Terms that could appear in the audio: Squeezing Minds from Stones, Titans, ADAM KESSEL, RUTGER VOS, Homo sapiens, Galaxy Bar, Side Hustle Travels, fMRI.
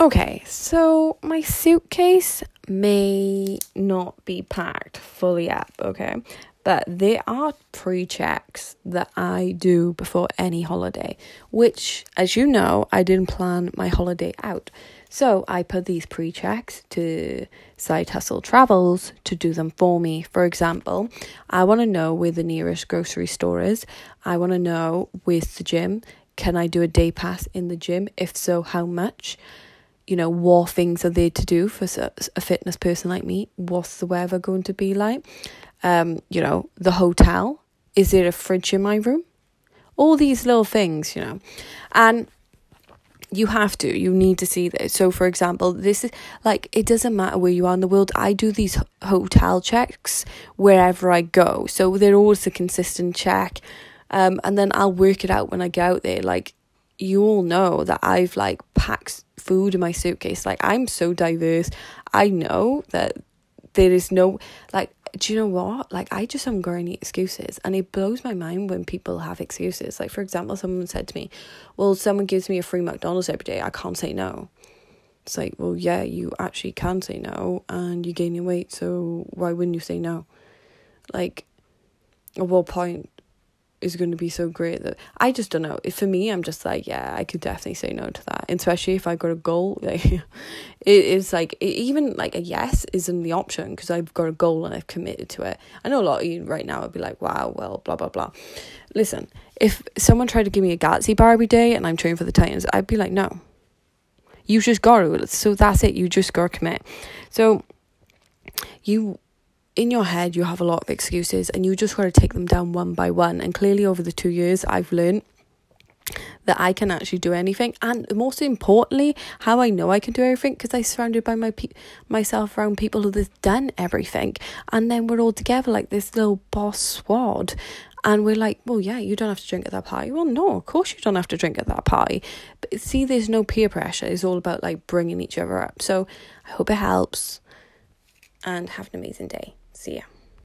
Okay, so my suitcase may not be packed fully up, okay? But there are pre-checks that I do before any holiday, which, as you know, I didn't plan my holiday out. So I put these pre-checks to Side Hustle Travels to do them for me. For example, I want to know where the nearest grocery store is. I want to know where's the gym. Can I do a day pass in the gym? If so, how much? You know, what things are there to do for a fitness person like me? What's the weather going to be like? You know, the hotel. Is there a fridge in my room? All these little things, you know. And you have to. You need to see this. So, for example, this is like, it doesn't matter where you are in the world. I do these hotel checks wherever I go. So they're always a consistent check. And then I'll work it out when I get out there. Like, you all know that I've like packed food in my suitcase. Like, I'm so diverse. I know that there is no, like, do you know what? Like, I just haven't got any excuses. And it blows my mind when people have excuses. Like, for example, someone said to me, well, someone gives me a free McDonald's every day, I can't say no. It's like, well, yeah, you actually can say no, and you gain your weight, so why wouldn't you say no? Like, at what point is going to be so great that I just don't know. For me, I'm just like, yeah, I could definitely say no to that, and especially if I got a goal. Like, it's like even like a yes isn't the option because I've got a goal and I've committed to it. I know a lot of you right now would be like, wow, well, blah blah blah. Listen, if someone tried to give me a Galaxy Bar every day and I'm training for the Titans, I'd be like, no. You just got to. So that's it. You just got to commit. So you. In your head, you have a lot of excuses and you just got to take them down one by one. And clearly over the 2 years, I've learned that I can actually do anything. And most importantly, how I know I can do everything, because I surrounded by myself around people who have done everything. And then we're all together like this little boss squad. And we're like, well, yeah, you don't have to drink at that party. Well, no, of course you don't have to drink at that party. But see, there's no peer pressure. It's all about like bringing each other up. So I hope it helps and have an amazing day. See ya.